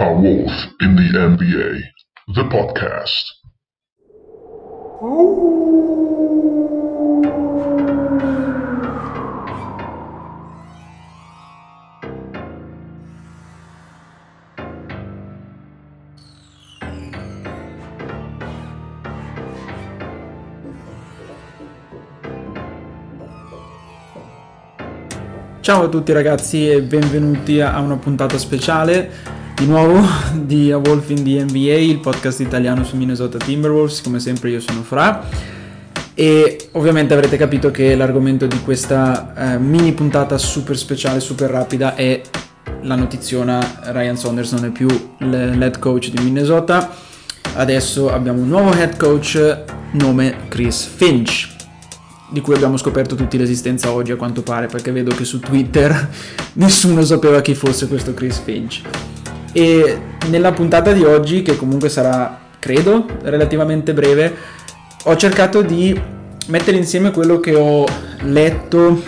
A Wolf in the NBA, the podcast. Ciao a tutti ragazzi e benvenuti a una puntata speciale di nuovo di A Wolf in the NBA, il podcast italiano su Minnesota Timberwolves. Come sempre io sono Fra e ovviamente avrete capito che l'argomento di questa mini puntata super speciale, super rapida è la notiziona: Ryan Saunders non è più l'head coach di Minnesota. Adesso abbiamo un nuovo head coach, nome Chris Finch, di cui abbiamo scoperto tutti l'esistenza oggi a quanto pare, perché vedo che su Twitter nessuno sapeva chi fosse questo Chris Finch. E nella puntata di oggi, che comunque sarà, credo, relativamente breve, ho cercato di mettere insieme quello che ho letto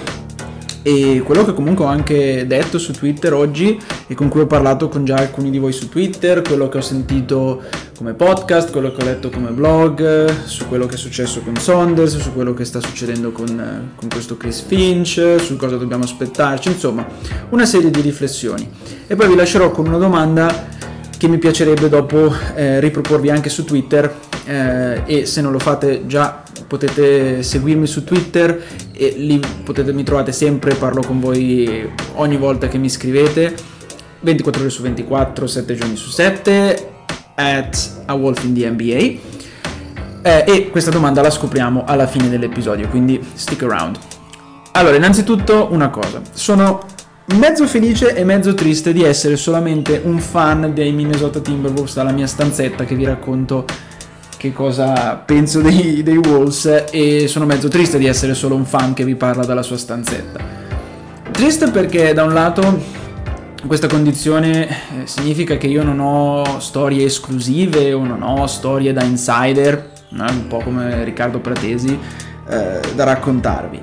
e quello che comunque ho anche detto su Twitter oggi e con cui ho parlato con già alcuni di voi su Twitter, quello che ho sentito come podcast, quello che ho letto come blog, su quello che è successo con Saunders, su quello che sta succedendo con questo Chris Finch, su cosa dobbiamo aspettarci, insomma una serie di riflessioni. E poi vi lascerò con una domanda che mi piacerebbe dopo riproporvi anche su Twitter, e se non lo fate già potete seguirmi su Twitter e lì mi trovate sempre, parlo con voi ogni volta che mi scrivete, 24 ore su 24, 7 giorni su 7, @AWolfInTheNBA, e questa domanda la scopriamo alla fine dell'episodio, quindi stick around. Allora, innanzitutto una cosa, sono mezzo felice e mezzo triste di essere solamente un fan dei Minnesota Timberwolves dalla mia stanzetta che vi racconto che cosa penso dei Wolves, e sono mezzo triste di essere solo un fan che vi parla dalla sua stanzetta. Triste perché da un lato questa condizione significa che io non ho storie esclusive o non ho storie da insider, un po' come Riccardo Pratesi, da raccontarvi.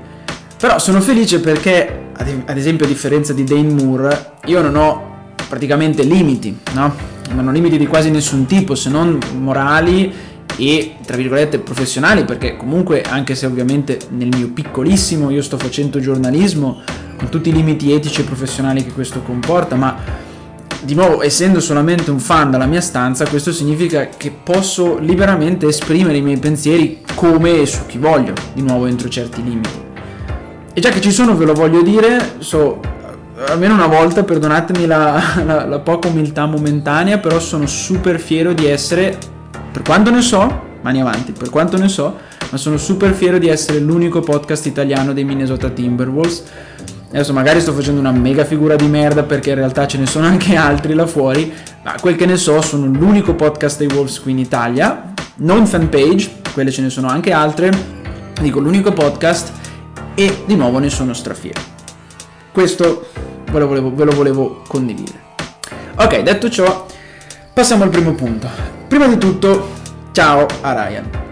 Però sono felice perché, ad esempio, a differenza di Dane Moore, io non ho praticamente limiti, no? Non ho limiti di quasi nessun tipo, se non morali e tra virgolette professionali, perché comunque, anche se ovviamente nel mio piccolissimo io sto facendo giornalismo con tutti i limiti etici e professionali che questo comporta, ma di nuovo essendo solamente un fan dalla mia stanza, questo significa che posso liberamente esprimere i miei pensieri come e su chi voglio, di nuovo entro certi limiti. E già che ci sono ve lo voglio dire, almeno una volta, perdonatemi la poca umiltà momentanea, però sono super fiero di essere, per quanto ne so, mani avanti, per quanto ne so, ma sono super fiero di essere l'unico podcast italiano dei Minnesota Timberwolves. Adesso magari sto facendo una mega figura di merda perché in realtà ce ne sono anche altri là fuori, ma quel che ne so sono l'unico podcast dei Wolves qui in Italia, non fanpage, quelle ce ne sono anche altre, dico l'unico podcast e di nuovo ne sono strafiero. Questo ve lo volevo condividere. Ok, detto ciò, passiamo al primo punto. Prima di tutto, ciao a Ryan.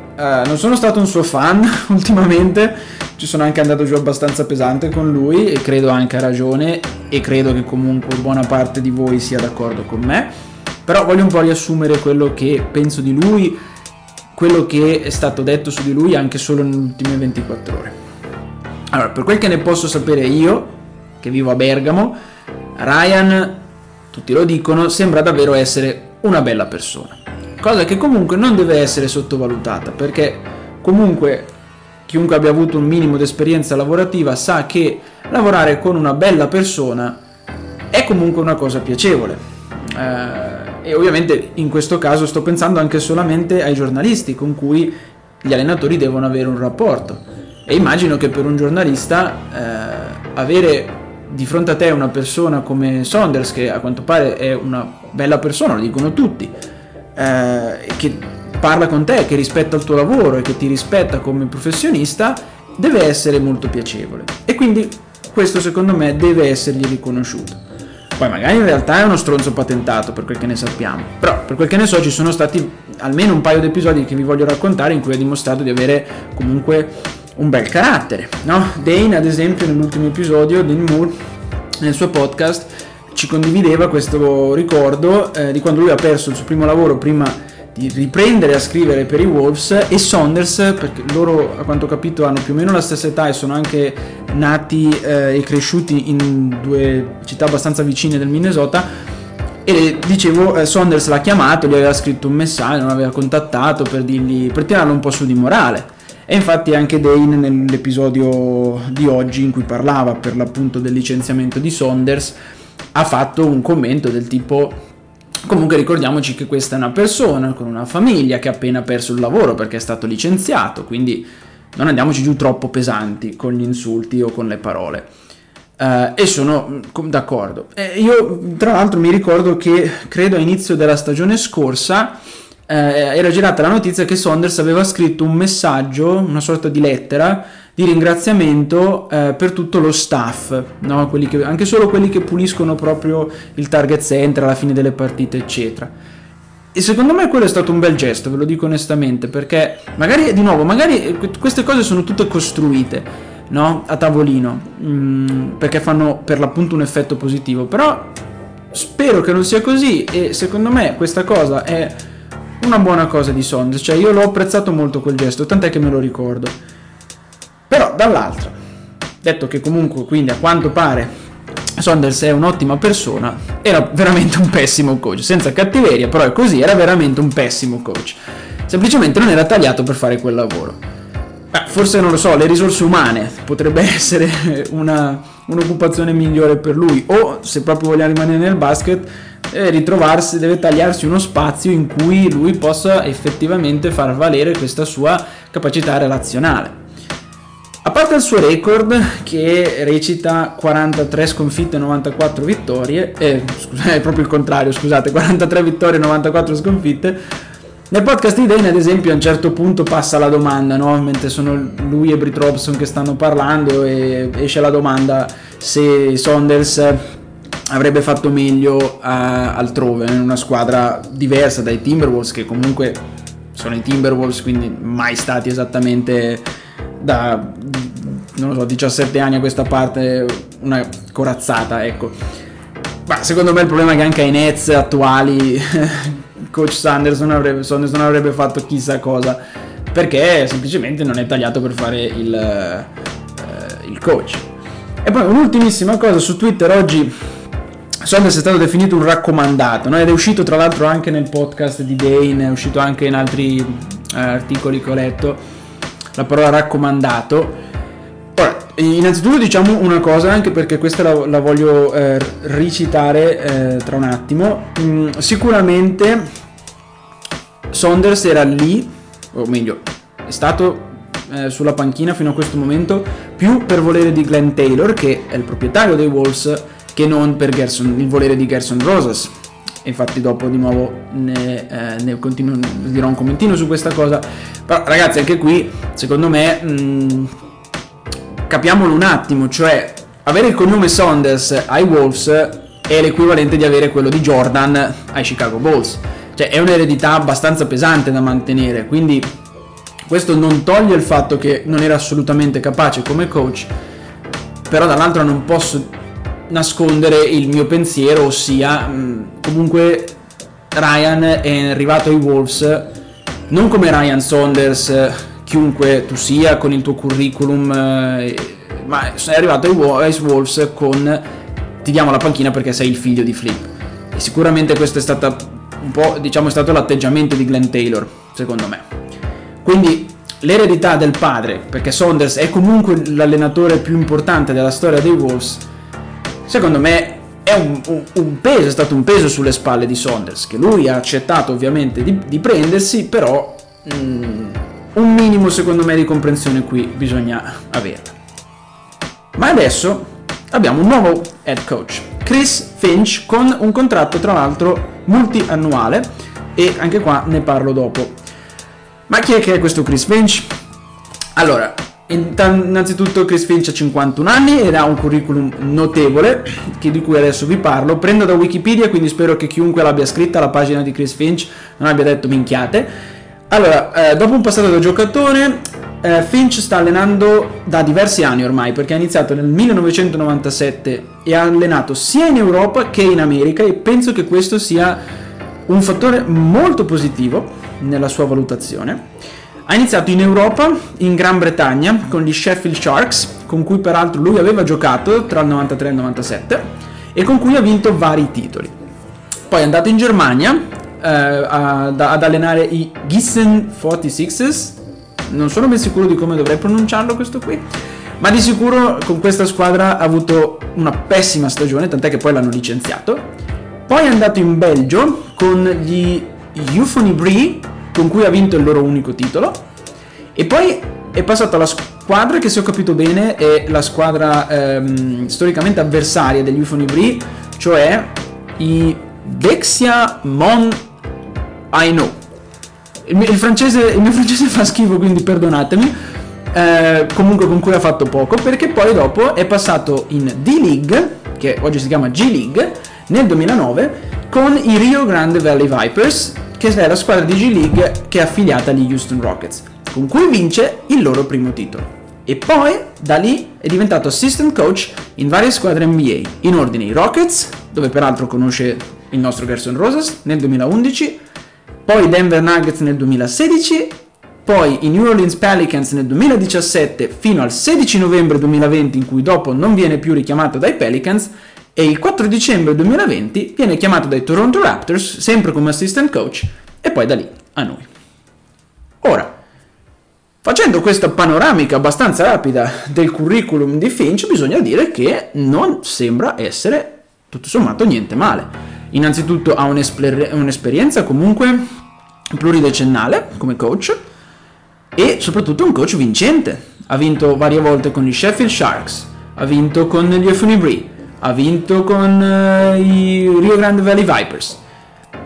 Non sono stato un suo fan ultimamente, ci sono anche andato giù abbastanza pesante con lui e credo anche a ragione, e credo che comunque buona parte di voi sia d'accordo con me, però voglio un po' riassumere quello che penso di lui, quello che è stato detto su di lui anche solo nelle ultime 24 ore. Allora, per quel che ne posso sapere io, che vivo a Bergamo, Ryan, tutti lo dicono, sembra davvero essere una bella persona. Cosa che comunque non deve essere sottovalutata, perché comunque chiunque abbia avuto un minimo di esperienza lavorativa sa che lavorare con una bella persona è comunque una cosa piacevole, e ovviamente in questo caso sto pensando anche solamente ai giornalisti con cui gli allenatori devono avere un rapporto, e immagino che per un giornalista avere di fronte a te una persona come Saunders, che a quanto pare è una bella persona, lo dicono tutti, che parla con te, che rispetta il tuo lavoro e che ti rispetta come professionista, deve essere molto piacevole, e quindi questo secondo me deve essergli riconosciuto. Poi magari in realtà è uno stronzo patentato, per quel che ne sappiamo, però per quel che ne so ci sono stati almeno un paio di episodi che vi voglio raccontare in cui ha dimostrato di avere comunque un bel carattere, no? Dane, ad esempio, nell'ultimo episodio, Dane Moore, nel suo podcast, ci condivideva questo ricordo di quando lui ha perso il suo primo lavoro prima di riprendere a scrivere per i Wolves. E Saunders, perché loro a quanto ho capito hanno più o meno la stessa età e sono anche nati e cresciuti in due città abbastanza vicine del Minnesota, e dicevo Saunders l'ha chiamato, gli aveva scritto un messaggio, non l'aveva contattato per dirgli, per tirarlo un po' su di morale. E infatti anche Dane nell'episodio di oggi in cui parlava per l'appunto del licenziamento di Saunders ha fatto un commento del tipo: comunque ricordiamoci che questa è una persona con una famiglia che ha appena perso il lavoro perché è stato licenziato, quindi non andiamoci giù troppo pesanti con gli insulti o con le parole. E sono d'accordo. Io tra l'altro mi ricordo che credo a inizio della stagione scorsa era girata la notizia che Saunders aveva scritto un messaggio, una sorta di lettera di ringraziamento per tutto lo staff, no? Quelli che, anche solo quelli che puliscono proprio il Target Center alla fine delle partite eccetera. E secondo me quello è stato un bel gesto, ve lo dico onestamente, perché magari di nuovo queste cose sono tutte costruite, no? A tavolino, perché fanno per l'appunto un effetto positivo, però spero che non sia così. E secondo me questa cosa è una buona cosa di Saunders, cioè io l'ho apprezzato molto quel gesto, tant'è che me lo ricordo. Però dall'altra, detto che comunque quindi a quanto pare Saunders è un'ottima persona, era veramente un pessimo coach, senza cattiveria, però è così, era veramente un pessimo coach, semplicemente non era tagliato per fare quel lavoro. Forse non lo so, le risorse umane potrebbe essere un'occupazione migliore per lui, o se proprio vogliamo rimanere nel basket ritrovarsi, deve tagliarsi uno spazio in cui lui possa effettivamente far valere questa sua capacità relazionale. A parte il suo record che recita 43 sconfitte e 94 vittorie, è proprio il contrario, scusate, 43 vittorie e 94 sconfitte, nel podcast di Dane ad esempio a un certo punto passa la domanda, no? Mentre sono lui e Britt Robson che stanno parlando e esce la domanda se Saunders avrebbe fatto meglio altrove, in una squadra diversa dai Timberwolves, che comunque sono i Timberwolves, quindi mai stati esattamente da, non lo so, 17 anni a questa parte una corazzata, ecco. Ma secondo me il problema è che anche ai Nets attuali coach Saunders non avrebbe fatto chissà cosa, perché semplicemente non è tagliato per fare il coach. E poi un'ultimissima cosa, su Twitter oggi Saunders è stato definito un raccomandato, no? Ed è uscito tra l'altro anche nel podcast di Dane, è uscito anche in altri articoli che ho letto, la parola raccomandato. Ora, innanzitutto diciamo una cosa, anche perché questa la voglio ricitare tra un attimo. Sicuramente Saunders era lì, o meglio è stato sulla panchina fino a questo momento più per volere di Glenn Taylor, che è il proprietario dei Wolves, che non per il volere di Gersson Rosas. Infatti dopo di nuovo ne dirò un commentino su questa cosa. Però ragazzi, anche qui secondo me capiamolo un attimo, cioè avere il cognome Saunders ai Wolves è l'equivalente di avere quello di Jordan ai Chicago Bulls, cioè è un'eredità abbastanza pesante da mantenere, quindi questo non toglie il fatto che non era assolutamente capace come coach, però dall'altro non posso nascondere il mio pensiero, ossia comunque Ryan è arrivato ai Wolves non come Ryan Saunders chiunque tu sia con il tuo curriculum, ma sei arrivato ai Wolves con ti diamo la panchina perché sei il figlio di Flip. E sicuramente questo è stata un po', diciamo, è stato l'atteggiamento di Glenn Taylor, secondo me. Quindi l'eredità del padre, perché Saunders è comunque l'allenatore più importante della storia dei Wolves, secondo me è un peso, è stato un peso sulle spalle di Saunders, che lui ha accettato ovviamente di prendersi, però un minimo secondo me di comprensione qui bisogna averla. Ma adesso abbiamo un nuovo head coach, Chris Finch, con un contratto tra l'altro multiannuale, e anche qua ne parlo dopo. Ma chi è che è questo Chris Finch? Allora, innanzitutto Chris Finch ha 51 anni ed ha un curriculum notevole, di cui adesso vi parlo. Prendo da Wikipedia, quindi spero che chiunque l'abbia scritta la pagina di Chris Finch non abbia detto minchiate. Allora, dopo un passato da giocatore, Finch sta allenando da diversi anni ormai, perché ha iniziato nel 1997 e ha allenato sia in Europa che in America, e penso che questo sia un fattore molto positivo nella sua valutazione. Ha iniziato in Europa, in Gran Bretagna, con gli Sheffield Sharks, con cui peraltro lui aveva giocato tra il 93 e il 97 e con cui ha vinto vari titoli. Poi è andato in Germania ad allenare i Gießen 46ers, non sono ben sicuro di come dovrei pronunciarlo questo qui, ma di sicuro con questa squadra ha avuto una pessima stagione, tant'è che poi l'hanno licenziato. Poi è andato in Belgio con gli Euphony Bree, con cui ha vinto il loro unico titolo, e poi è passato alla squadra che, se ho capito bene, è la squadra storicamente avversaria degli Euphony Bree, cioè i Dexia Mons-Hainaut. Il mio francese fa schifo, quindi perdonatemi, comunque con cui ha fatto poco, perché poi dopo è passato in D-League, che oggi si chiama G-League, nel 2009 con i Rio Grande Valley Vipers, che è la squadra di G League che è affiliata agli Houston Rockets, con cui vince il loro primo titolo. E poi da lì è diventato assistant coach in varie squadre NBA, in ordine i Rockets, dove peraltro conosce il nostro Gersson Rosas, nel 2011, poi Denver Nuggets nel 2016, poi i New Orleans Pelicans nel 2017 fino al 16 novembre 2020, in cui dopo non viene più richiamato dai Pelicans, e il 4 dicembre 2020 viene chiamato dai Toronto Raptors, sempre come assistant coach, e poi da lì a noi. Ora, facendo questa panoramica abbastanza rapida del curriculum di Finch, bisogna dire che non sembra essere, tutto sommato, niente male. Innanzitutto ha un'esperienza comunque pluridecennale come coach, e soprattutto un coach vincente. Ha vinto varie volte con gli Sheffield Sharks, ha vinto con gli Euphony Bree, ha vinto con i Rio Grande Valley Vipers,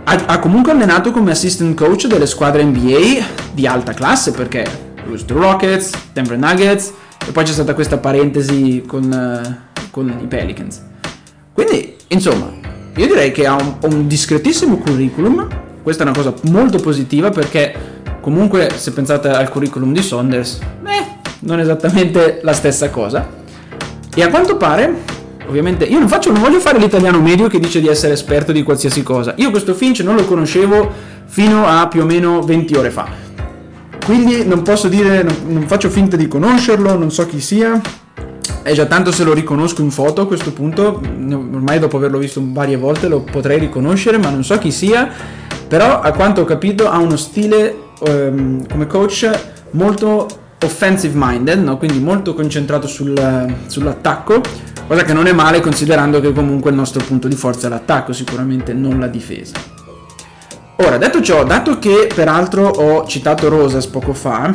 ha comunque allenato come assistant coach delle squadre NBA di alta classe, perché Houston Rockets, Denver Nuggets, e poi c'è stata questa parentesi con i Pelicans. Quindi, insomma, io direi che ha un discretissimo curriculum. Questa è una cosa molto positiva, perché comunque, se pensate al curriculum di Saunders, non è esattamente la stessa cosa. E a quanto pare, ovviamente io non voglio fare l'italiano medio che dice di essere esperto di qualsiasi cosa. Io questo Finch non lo conoscevo fino a più o meno 20 ore fa, quindi non posso dire, non faccio finta di conoscerlo, non so chi sia, e già tanto se lo riconosco in foto a questo punto, ormai dopo averlo visto varie volte lo potrei riconoscere, ma non so chi sia. Però a quanto ho capito ha uno stile come coach molto offensive minded, no? Quindi molto concentrato sull'attacco, cosa che non è male, considerando che comunque il nostro punto di forza è l'attacco, sicuramente non la difesa. Ora, detto ciò, dato che peraltro ho citato Rosas poco fa,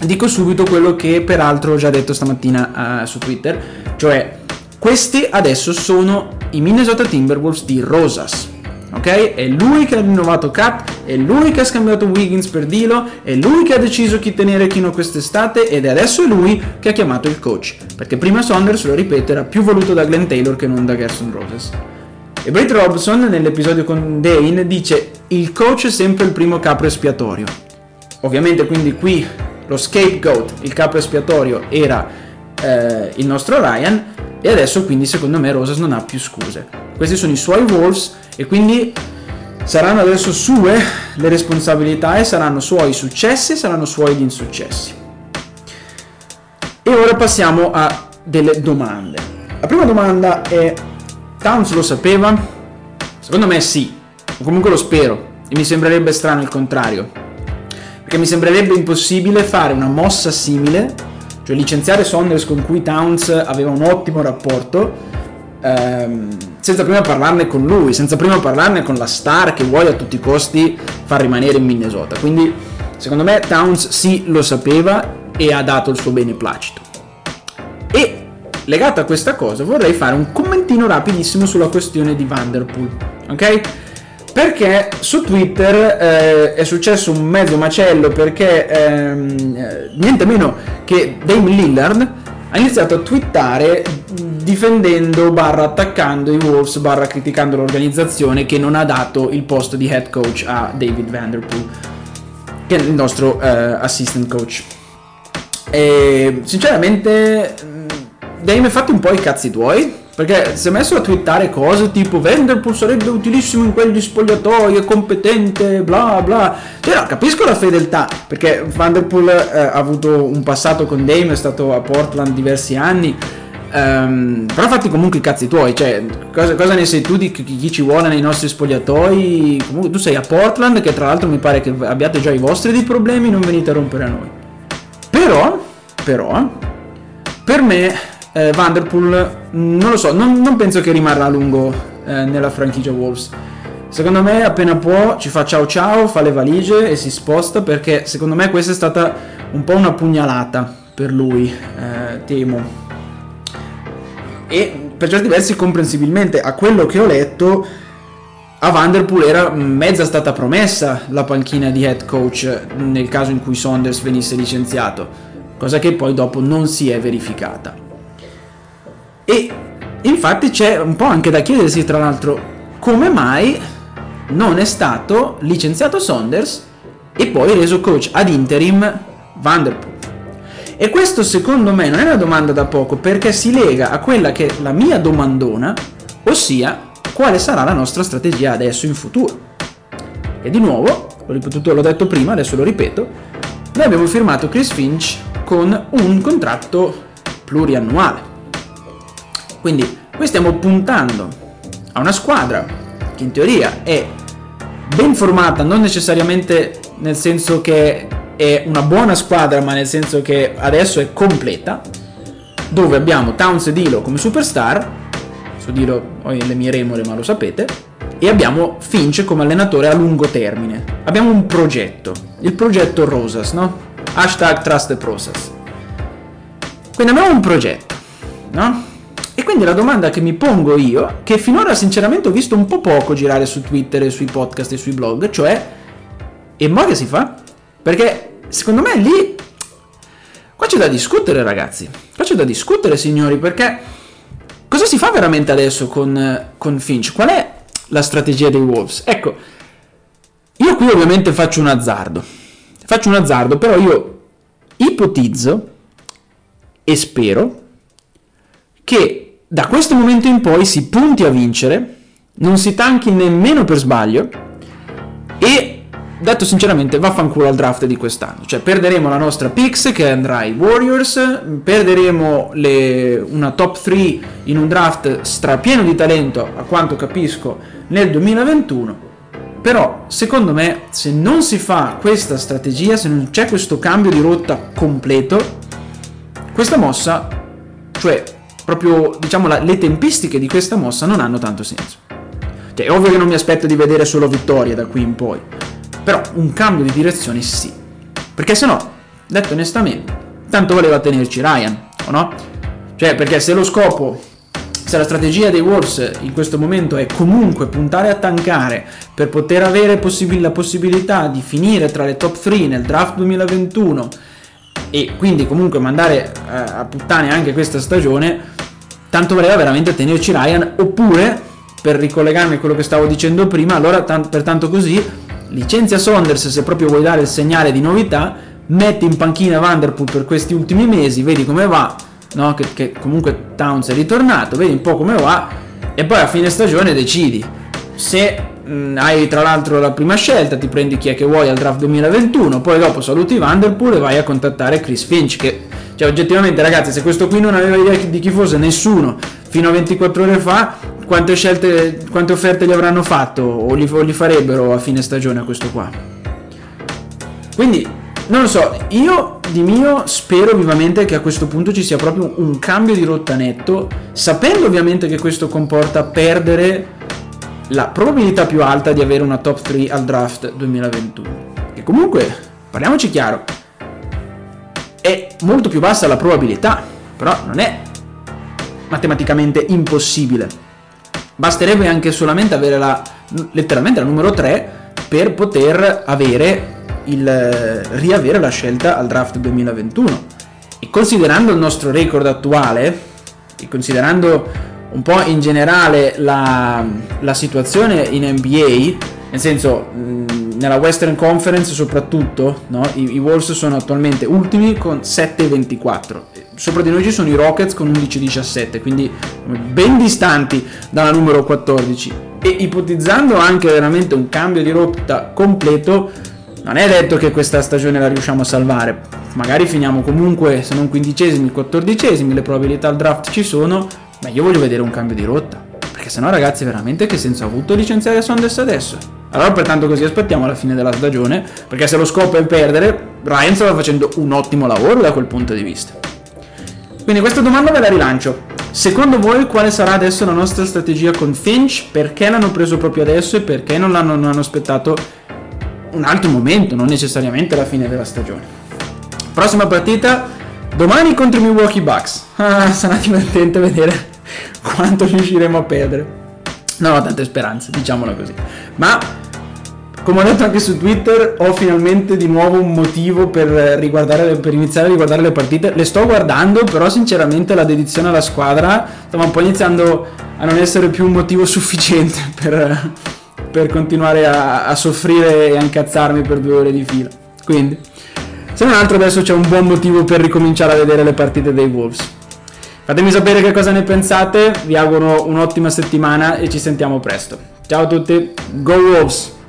dico subito quello che peraltro ho già detto stamattina su Twitter, cioè questi adesso sono i Minnesota Timberwolves di Rosas, ok? È lui che ha rinnovato Cat, è lui che ha scambiato Wiggins per Dilo, è lui che ha deciso chi tenere e chi no quest'estate, ed è adesso lui che ha chiamato il coach, perché prima Saunders, lo ripeto, era più voluto da Glenn Taylor che non da Gersson Rosas. E Britt Robson nell'episodio con Dane dice: il coach è sempre il primo capro espiatorio. Ovviamente quindi qui lo scapegoat, il capro espiatorio, era il nostro Ryan, e adesso quindi secondo me Rosas non ha più scuse. Questi sono i suoi Wolves, e quindi saranno adesso sue le responsabilità, e saranno suoi i successi, saranno suoi gli insuccessi. E ora passiamo a delle domande. La prima domanda è: Towns lo sapeva? Secondo me sì, o comunque lo spero, e mi sembrerebbe strano il contrario, perché mi sembrerebbe impossibile fare una mossa simile, cioè licenziare Saunders, con cui Towns aveva un ottimo rapporto, senza prima parlarne con lui, senza prima parlarne con la star che vuole a tutti i costi far rimanere in Minnesota. Quindi secondo me Towns sì, lo sapeva, e ha dato il suo beneplacito. E legato a questa cosa vorrei fare un commentino rapidissimo sulla questione di Vanterpool, ok? Perché su Twitter è successo un mezzo macello, perché niente meno che Dame Lillard ha iniziato a twittare difendendo / attaccando i Wolves / criticando l'organizzazione che non ha dato il posto di head coach a David Vanterpool, che è il nostro assistant coach. E sinceramente Dame, fatti un po' i cazzi tuoi, perché si è messo a twittare cose tipo Vanterpool sarebbe utilissimo in quelli spogliatoi, è competente, bla bla. Cioè, no, capisco la fedeltà, perché Vanterpool ha avuto un passato con Dame, è stato a Portland diversi anni, però fatti comunque i cazzi tuoi. Cioè, cosa ne sei tu di chi ci vuole nei nostri spogliatoi? Comunque tu sei a Portland, che tra l'altro mi pare che abbiate già i vostri dei problemi, non venite a rompere a noi. Però per me Vanterpool, non lo so, non penso che rimarrà a lungo nella franchigia Wolves. Secondo me appena può ci fa ciao ciao, fa le valigie e si sposta, perché secondo me questa è stata un po' una pugnalata per lui, temo, e per certi versi comprensibilmente. A quello che ho letto, a Vanterpool era mezza stata promessa la panchina di head coach nel caso in cui Saunders venisse licenziato, cosa che poi dopo non si è verificata. E infatti c'è un po' anche da chiedersi, tra l'altro, come mai non è stato licenziato Saunders e poi reso coach ad interim Vanterpool. E questo secondo me non è una domanda da poco, perché si lega a quella che è la mia domandona, ossia quale sarà la nostra strategia adesso in futuro. E di nuovo, l'ho detto prima, adesso lo ripeto, noi abbiamo firmato Chris Finch con un contratto pluriannuale, quindi noi stiamo puntando a una squadra che in teoria è ben formata, non necessariamente nel senso che è una buona squadra, ma nel senso che adesso è completa, dove abbiamo Towns e Dilo come superstar, su Dilo ho le mie remore ma lo sapete, e abbiamo Finch come allenatore a lungo termine, abbiamo un progetto, il progetto Rosas, no? Hashtag Trust the Process. Quindi abbiamo un progetto, no? E quindi la domanda che mi pongo io, che finora sinceramente ho visto un po' poco girare su Twitter, sui podcast e sui blog, cioè, e mo che si fa? Perché secondo me lì, qua c'è da discutere, ragazzi, qua c'è da discutere, signori, perché cosa si fa veramente adesso con Finch? Qual è la strategia dei Wolves? Ecco, io qui ovviamente faccio un azzardo, però io ipotizzo e spero che da questo momento in poi si punti a vincere, non si tanchi nemmeno per sbaglio, e detto sinceramente vaffanculo al draft di quest'anno. Cioè, perderemo la nostra picks che andrà ai Warriors, perderemo una top 3 in un draft strapieno di talento, a quanto capisco, nel 2021. Però secondo me, se non si fa questa strategia, se non c'è questo cambio di rotta completo, questa mossa, cioè proprio diciamo le tempistiche di questa mossa non hanno tanto senso. Cioè, è ovvio che non mi aspetto di vedere solo vittorie da qui in poi, però un cambio di direzione sì, perché se no, detto onestamente, tanto voleva tenerci Ryan, o no? Cioè, perché se lo scopo, se la strategia dei Wolves in questo momento è comunque puntare a tankare per poter avere la possibilità di finire tra le top 3 nel draft 2021 e quindi comunque mandare a puttane anche questa stagione, tanto valeva veramente tenerci Ryan. Oppure, per ricollegarmi a quello che stavo dicendo prima, allora pertanto così licenzia Saunders se proprio vuoi dare il segnale di novità, metti in panchina Vanterpool per questi ultimi mesi, vedi come va, no? Che comunque Towns è ritornato, vedi un po' come va, e poi a fine stagione decidi se hai tra l'altro la prima scelta, ti prendi chi è che vuoi al draft 2021, poi dopo saluti Vanterpool e vai a contattare Chris Finch, che cioè oggettivamente, ragazzi, se questo qui non aveva idea di chi fosse nessuno fino a 24 ore fa, quante offerte gli avranno fatto o gli farebbero a fine stagione a questo qua? Quindi non lo so, io di mio spero vivamente che a questo punto ci sia proprio un cambio di rotta netto, sapendo ovviamente che questo comporta perdere la probabilità più alta di avere una top 3 al draft 2021. E comunque, parliamoci chiaro, è molto più bassa la probabilità, però non è matematicamente impossibile. Basterebbe anche solamente avere letteralmente la numero 3 per poter avere riavere la scelta al draft 2021. E considerando il nostro record attuale e considerando un po' in generale la situazione in NBA, Nel senso, nella Western Conference soprattutto, no? I Wolves sono attualmente ultimi con 7-24. Sopra di noi ci sono i Rockets con 11-17, quindi ben distanti dalla numero 14. E ipotizzando anche veramente un cambio di rotta completo, non è detto che questa stagione la riusciamo a salvare. Magari finiamo comunque, se non 15esimi, 14esimi, le probabilità al draft ci sono, ma io voglio vedere un cambio di rotta. Perché sennò, ragazzi, veramente che senso ha avuto licenziare Saunders adesso? Allora, pertanto, così aspettiamo alla fine della stagione, perché se lo scopo è perdere, Ryan stava facendo un ottimo lavoro da quel punto di vista. Quindi questa domanda ve la rilancio. Secondo voi quale sarà adesso la nostra strategia con Finch? Perché l'hanno preso proprio adesso e perché non hanno aspettato un altro momento, non necessariamente la fine della stagione? Prossima partita, domani contro i Milwaukee Bucks. Sarà divertente vedere quanto riusciremo a perdere. Non ho tante speranze, diciamola così. Ma, come ho detto anche su Twitter, ho finalmente di nuovo un motivo per iniziare a riguardare le partite. Le sto guardando, però sinceramente la dedizione alla squadra stava un po' iniziando a non essere più un motivo sufficiente per continuare a soffrire e a incazzarmi per 2 ore di fila. Quindi, se non altro adesso c'è un buon motivo per ricominciare a vedere le partite dei Wolves. Fatemi sapere che cosa ne pensate, vi auguro un'ottima settimana e ci sentiamo presto. Ciao a tutti, Go Wolves!